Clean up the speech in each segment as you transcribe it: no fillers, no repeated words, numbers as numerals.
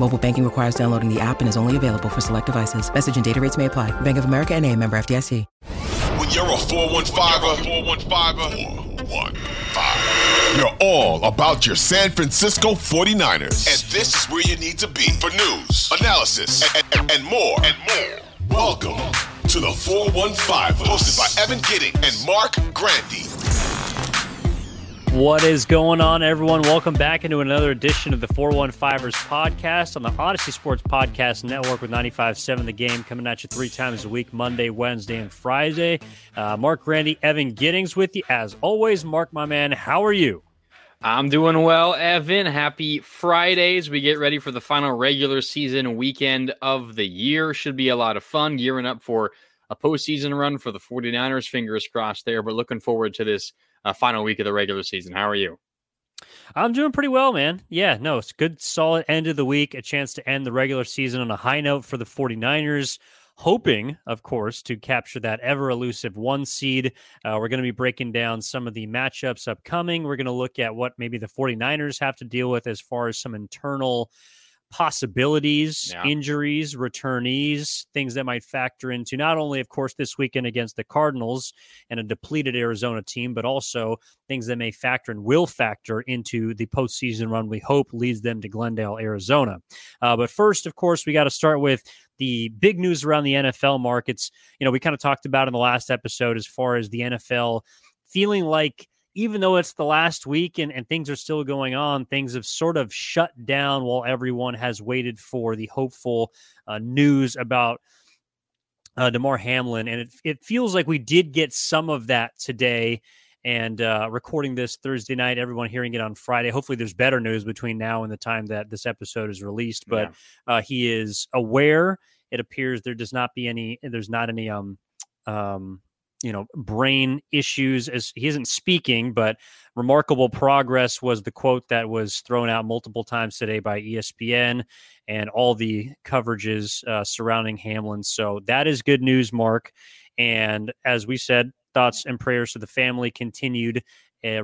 Mobile banking requires downloading the app and is only available for select devices. Message and data rates may apply. Bank of America N.A., member FDIC. When you're a 415er, you're all about your San Francisco 49ers. And this is where you need to be for news, analysis, and more. Welcome to the 415ers, hosted by Evan Giddings and Marc Grandi. What is going on, everyone? Welcome back into another edition of the 415ers podcast on the Odyssey Sports Podcast Network with 95.7 the game, coming at you three times a week, Monday, Wednesday, and Friday. Marc Grandi, Evan Giddings with you as always. Marc, my man, how are you? I'm doing well, Evan. Happy Fridays. We get ready for the final regular season weekend of the year. Should be a lot of fun, gearing up for a postseason run for the 49ers. Fingers crossed there, but looking forward to this final week of the regular season. How are you? I'm doing pretty well, man. Yeah, no, it's a good, solid end of the week, a chance to end the regular season on a high note for the 49ers, hoping, of course, to capture that ever-elusive one seed. We're going to be breaking down some of the matchups upcoming. We're going to look at what maybe the 49ers have to deal with as far as some internal possibilities, injuries, returnees, things that might factor into not only, of course, this weekend against the Cardinals and a depleted Arizona team, but also things that may factor and will factor into the postseason run we hope leads them to Glendale, Arizona. But first, of course, we got to start with the big news around the NFL markets. You know, we kind of talked about in the last episode as far as the NFL feeling like, even though it's the last week and things are still going on, things have sort of shut down while everyone has waited for the hopeful news about Damar Hamlin. And it feels like we did get some of that today. And recording this Thursday night, everyone hearing it on Friday. Hopefully there's better news between now and the time that this episode is released. But he is aware. It appears there's not any brain issues, as he isn't speaking, but remarkable progress was the quote that was thrown out multiple times today by ESPN and all the coverages surrounding Hamlin. So that is good news, Marc. And as we said, thoughts and prayers to the family, continued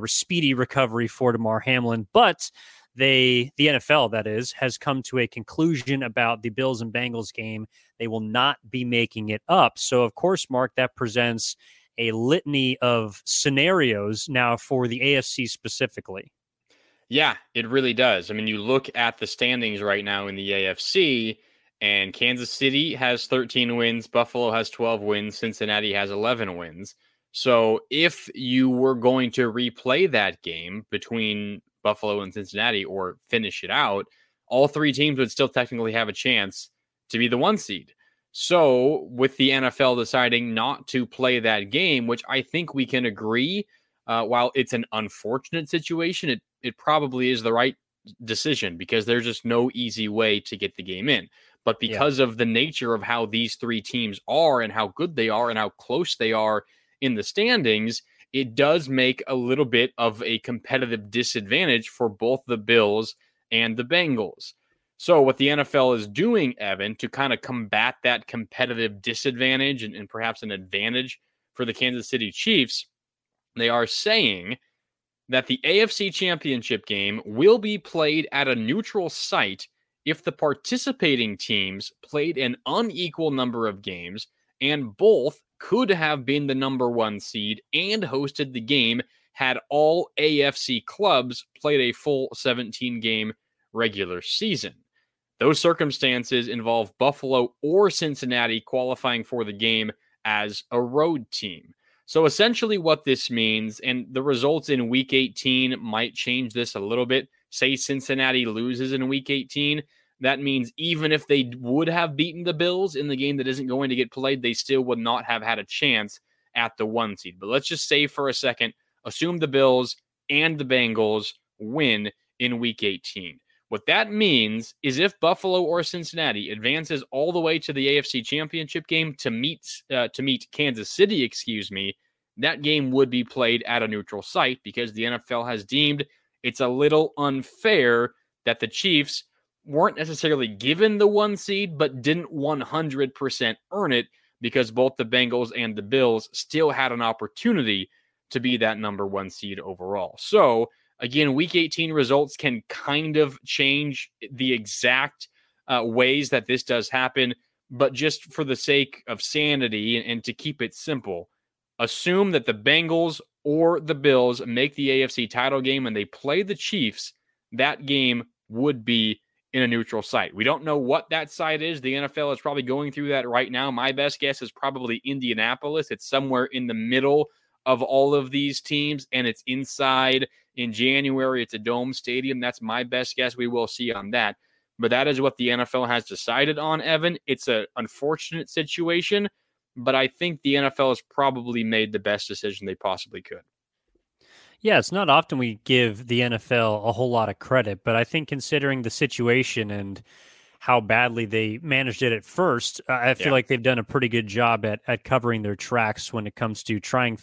speedy recovery for Damar Hamlin. But the NFL, that is, has come to a conclusion about the Bills and Bengals game. They will not be making it up. So, of course, Marc, that presents a litany of scenarios now for the AFC specifically. Yeah, it really does. I mean, you look at the standings right now in the AFC, and Kansas City has 13 wins, Buffalo has 12 wins, Cincinnati has 11 wins. So if you were going to replay that game between Buffalo and Cincinnati, or finish it out, all three teams would still technically have a chance to be the one seed. So with the NFL deciding not to play that game, which I think we can agree, while it's an unfortunate situation, it probably is the right decision because there's just no easy way to get the game in. But because of the nature of how these three teams are and how good they are and how close they are in the standings, it does make a little bit of a competitive disadvantage for both the Bills and the Bengals. So what the NFL is doing, Evan, to kind of combat that competitive disadvantage and perhaps an advantage for the Kansas City Chiefs, they are saying that the AFC Championship game will be played at a neutral site if the participating teams played an unequal number of games and both could have been the number one seed and hosted the game had all AFC clubs played a full 17-game regular season. Those circumstances involve Buffalo or Cincinnati qualifying for the game as a road team. So essentially what this means, and the results in Week 18 might change this a little bit. Say Cincinnati loses in Week 18. That means even if they would have beaten the Bills in the game that isn't going to get played, they still would not have had a chance at the one seed. But let's just say for a second, assume the Bills and the Bengals win in Week 18. What that means is if Buffalo or Cincinnati advances all the way to the AFC Championship game to meet Kansas City, that game would be played at a neutral site because the NFL has deemed it's a little unfair that the Chiefs weren't necessarily given the one seed, but didn't 100% earn it because both the Bengals and the Bills still had an opportunity to be that number one seed overall. So again, Week 18 results can kind of change the exact ways that this does happen, but just for the sake of sanity and to keep it simple, assume that the Bengals or the Bills make the AFC title game and they play the Chiefs. That game would be in a neutral site. We don't know what that site is. The NFL is probably going through that right now. My best guess is probably Indianapolis. It's somewhere in the middle of all of these teams, and it's inside in January. It's a dome stadium. That's my best guess. We will see on that. But that is what the NFL has decided on, Evan. It's an unfortunate situation, but I think the NFL has probably made the best decision they possibly could. Yeah, it's not often we give the NFL a whole lot of credit, but I think considering the situation and how badly they managed it at first, I feel like they've done a pretty good job at covering their tracks when it comes to trying to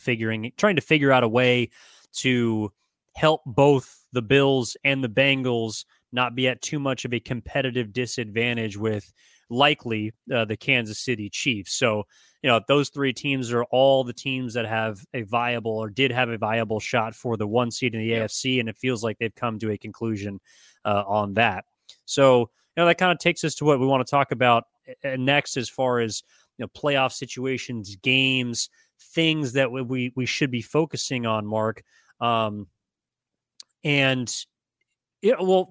figure out a way to help both the Bills and the Bengals not be at too much of a competitive disadvantage with likely the Kansas City Chiefs. So, you know, those three teams are all the teams that have a viable or did have a viable shot for the one seed in the AFC, and it feels like they've come to a conclusion on that. So, you know, that kind of takes us to what we want to talk about next as far as, you know, playoff situations, games, things that we should be focusing on, Mark. Well,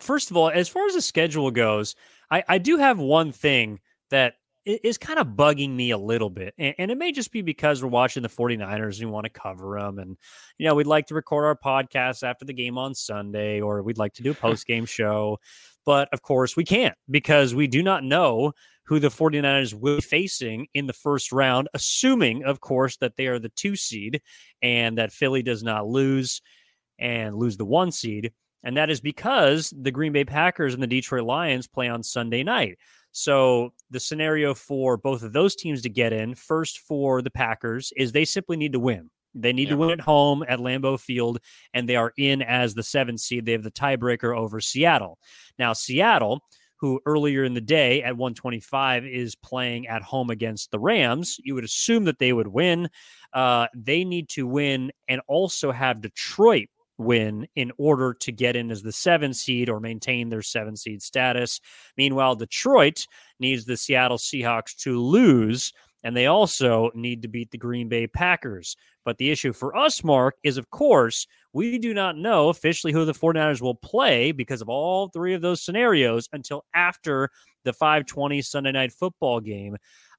first of all, as far as the schedule goes, I do have one thing that is kind of bugging me a little bit. And it may just be because we're watching the 49ers and we want to cover them. And, you know, we'd like to record our podcast after the game on Sunday, or we'd like to do a post-game show. But, of course, we can't because we do not know who the 49ers will be facing in the first round, assuming, of course, that they are the 2 seed and that Philly does not lose and lose the 1 seed. And that is because the Green Bay Packers and the Detroit Lions play on Sunday night. So the scenario for both of those teams to get in, first for the Packers, is they simply need to win. They need to win at home at Lambeau Field, and they are in as the 7th seed. They have the tiebreaker over Seattle. Now, Seattle, who earlier in the day at 1:25 is playing at home against the Rams, you would assume that they would win. They need to win and also have Detroit win in order to get in as the 7th seed or maintain their 7th seed status. Meanwhile, Detroit needs the Seattle Seahawks to lose, and they also need to beat the Green Bay Packers. But the issue for us, Mark, is, of course, we do not know officially who the 49ers will play because of all three of those scenarios until after the 5:20 Sunday Night Football game.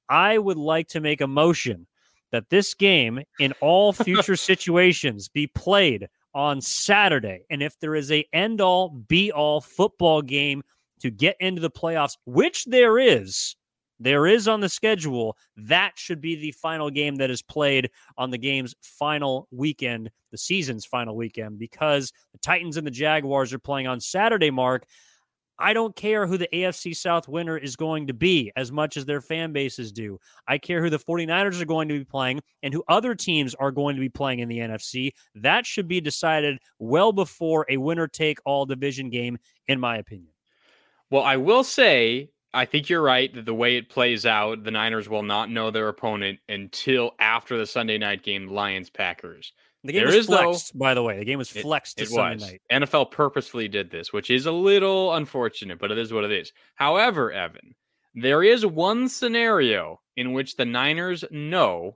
I would like to make a motion that this game, in all future situations, be played on Saturday. And if there is a end-all, be-all football game to get into the playoffs, which there is on the schedule, that should be the final game that is played on the game's final weekend, the season's final weekend, because the Titans and the Jaguars are playing on Saturday, Mark. I don't care who the AFC South winner is going to be as much as their fan bases do. I care who the 49ers are going to be playing and who other teams are going to be playing in the NFC. That should be decided well before a winner-take-all division game, in my opinion. Well, I will say, I think you're right that the way it plays out, the Niners will not know their opponent until after the Sunday night game, Lions-Packers. The game was flexed, by the way. The game was flexed to Sunday night. NFL purposefully did this, which is a little unfortunate, but it is what it is. However, Evan, there is one scenario in which the Niners know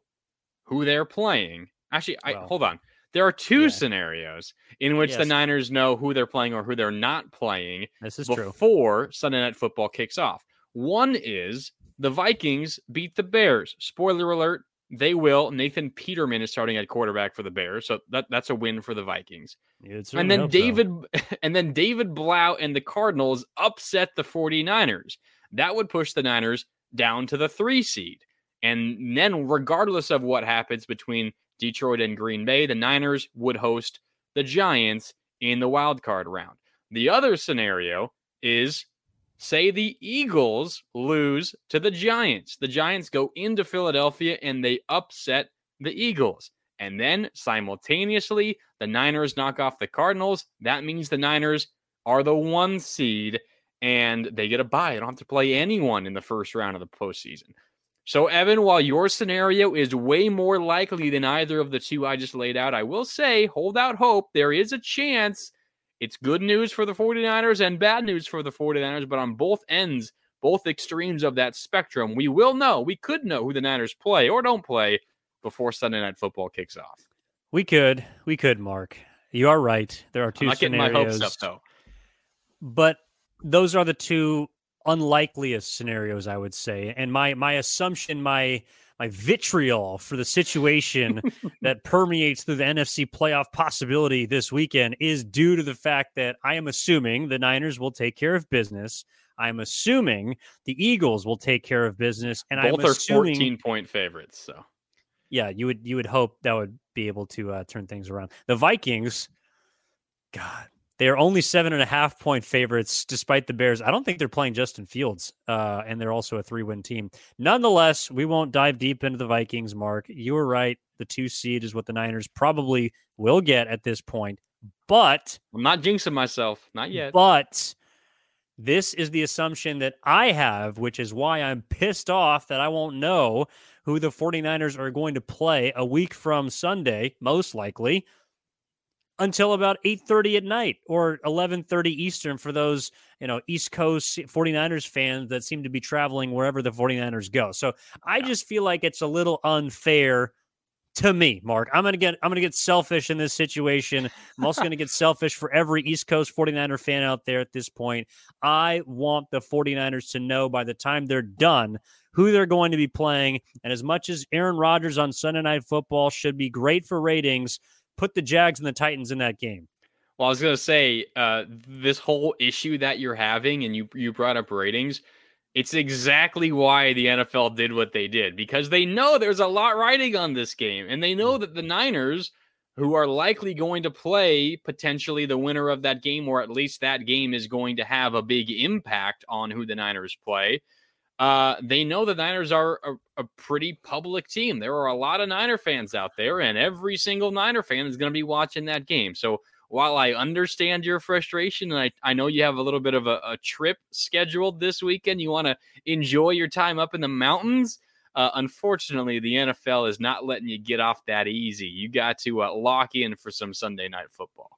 who they're playing. Actually, hold on. There are two scenarios in which the Niners know who they're playing or who they're not playing before Sunday Night Football kicks off. One is the Vikings beat the Bears. Spoiler alert, They will. Nathan Peterman is starting at quarterback for the Bears, so that's a win for the Vikings. Yeah, and then David Blau and the Cardinals upset the 49ers. That would push the Niners down to the 3 seed. And then regardless of what happens between Detroit and Green Bay, the Niners would host the Giants in the wild card round. The other scenario is, say the Eagles lose to the Giants. The Giants go into Philadelphia and they upset the Eagles. And then simultaneously, the Niners knock off the Cardinals. That means the Niners are the 1 seed and they get a bye. They don't have to play anyone in the first round of the postseason. So, Evan, while your scenario is way more likely than either of the two I just laid out, I will say, hold out hope. There is a chance. It's good news for the 49ers and bad news for the 49ers, but on both ends, both extremes of that spectrum, we could know who the Niners play or don't play before Sunday Night Football kicks off. We could, Mark. You are right. There are two scenarios. I'm not getting my hopes up, though. But those are the two unlikeliest scenarios, I would say. And my assumption, my vitriol for the situation that permeates through the NFC playoff possibility this weekend is due to the fact that I am assuming the Niners will take care of business. I'm assuming the Eagles will take care of business. And both are 14-point favorites. So, yeah, you would hope that would be able to turn things around. The Vikings, God, they are only 7.5-point favorites despite the Bears. I don't think they're playing Justin Fields, and they're also a 3-win team. Nonetheless, we won't dive deep into the Vikings, Mark. You were right. The 2 seed is what the Niners probably will get at this point. But I'm not jinxing myself. Not yet. But this is the assumption that I have, which is why I'm pissed off that I won't know who the 49ers are going to play a week from Sunday, most likely, until about 8:30 at night or 11:30 Eastern for those, East Coast 49ers fans that seem to be traveling wherever the 49ers go. So I just feel like it's a little unfair to me, Mark. I'm going to get selfish in this situation. I'm also going to get selfish for every East Coast 49er fan out there at this point. I want the 49ers to know by the time they're done who they're going to be playing. And as much as Aaron Rodgers on Sunday Night Football should be great for ratings, put the Jags and the Titans in that game. Well, I was going to say, this whole issue that you're having, and you brought up ratings, it's exactly why the NFL did what they did, because they know there's a lot riding on this game, and they know that the Niners, who are likely going to play potentially the winner of that game, or at least that game is going to have a big impact on who the Niners play. They know the Niners are a pretty public team. There are a lot of Niner fans out there, and every single Niner fan is going to be watching that game. So while I understand your frustration, and I know you have a little bit of a trip scheduled this weekend, you want to enjoy your time up in the mountains, unfortunately, the NFL is not letting you get off that easy. You got to lock in for some Sunday Night Football.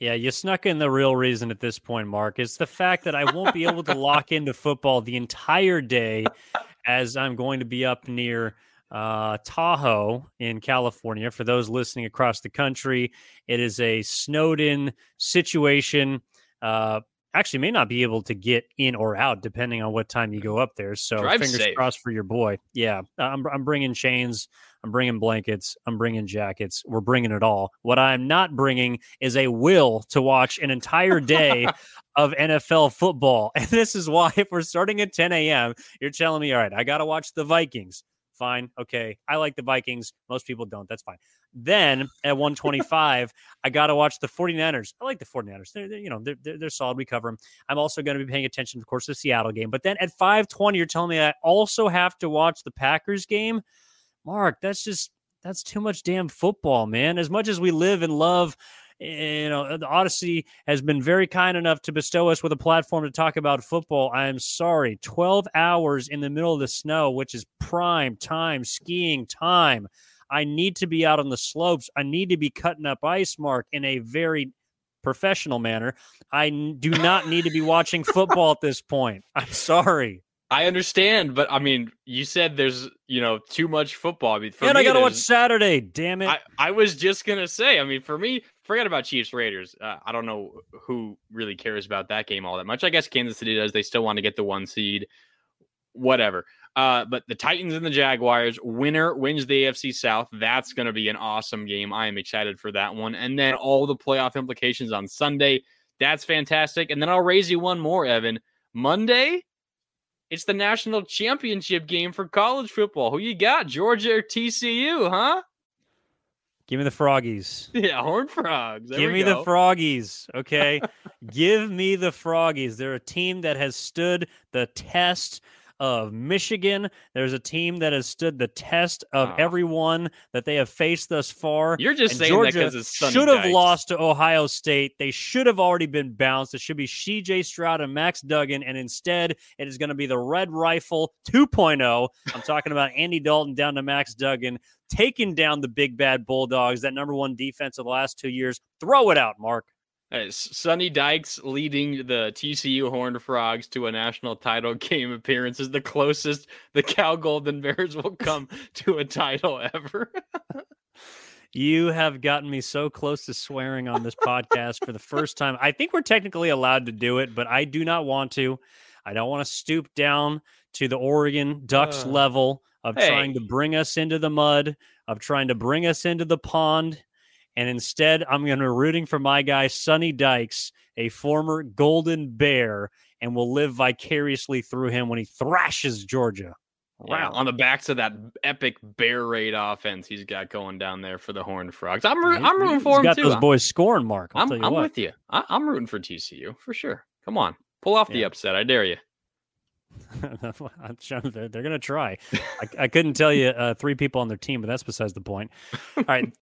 Yeah, you snuck in the real reason at this point, Mark. It's the fact that I won't be able to lock into football the entire day, as I'm going to be up near Tahoe in California. For those listening across the country, it is a snowed-in situation. Actually, may not be able to get in or out depending on what time you go up there. So fingers crossed for your boy. Yeah, I'm bringing chains. I'm bringing blankets. I'm bringing jackets. We're bringing it all. What I'm not bringing is a will to watch an entire day of NFL football. And this is why, if we're starting at 10 a.m., you're telling me, all right, I got to watch the Vikings. Fine. Okay. I like the Vikings. Most people don't. That's fine. Then at 1:25, I got to watch the 49ers. I like the 49ers. They're solid. We cover them. I'm also going to be paying attention, of course, to the Seattle game. But then at 5:20, you're telling me I also have to watch the Packers game. Mark, that's too much damn football, man. As much as we live and love, the Odyssey has been very kind enough to bestow us with a platform to talk about football. I'm sorry, 12 hours in the middle of the snow, which is prime time, skiing time. I need to be out on the slopes. I need to be cutting up ice, Mark, in a very professional manner. I do not need to be watching football at this point. I'm sorry. I understand, but I mean, you said there's, too much football. I mean, for me, I got to watch Saturday, damn it. I was just going to say, I mean, for me, forget about Chiefs Raiders. I don't know who really cares about that game all that much. I guess Kansas City does. They still want to get the 1 seed, whatever. But the Titans and the Jaguars, winner wins the AFC South. That's going to be an awesome game. I am excited for that one. And then all the playoff implications on Sunday. That's fantastic. And then I'll raise you one more, Evan. Monday, it's the national championship game for college football. Who you got, Georgia or TCU, huh? Give me the Froggies. Yeah, Horned Frogs. Give me the Froggies, okay? Give me the Froggies. They're a team that has stood the test of Michigan. There's a team that has stood the test of everyone that they have faced thus far. You're just saying Georgia that because it's Sonny Dykes. Should have lost to Ohio State. They should have already been bounced. It should be C.J. Stroud and Max Duggan, and instead it is going to be the Red Rifle 2.0. I'm talking about Andy Dalton down to Max Duggan, taking down the big bad Bulldogs, that number one defense of the last 2 years. Throw it out, Mark. Sonny Dykes leading the TCU Horned Frogs to a national title game appearance is the closest the Cal Golden Bears will come to a title ever. You have gotten me so close to swearing on this podcast for the first time. I think we're technically allowed to do it, but I do not want to. I don't want to stoop down to the Oregon Ducks level of trying to bring us into the mud, of trying to bring us into the pond. And instead, I'm going to rooting for my guy, Sonny Dykes, a former Golden Bear, and will live vicariously through him when he thrashes Georgia. Wow. Yeah, on the backs of that epic bear raid offense he's got going down there for the Horned Frogs. I'm rooting for him, too. He's got those boys scoring, Mark. I'm with you. I'm rooting for TCU, for sure. Come on. Pull off the upset. I dare you. I'm sure they're going to try. I couldn't tell you three people on their team, but that's besides the point. All right.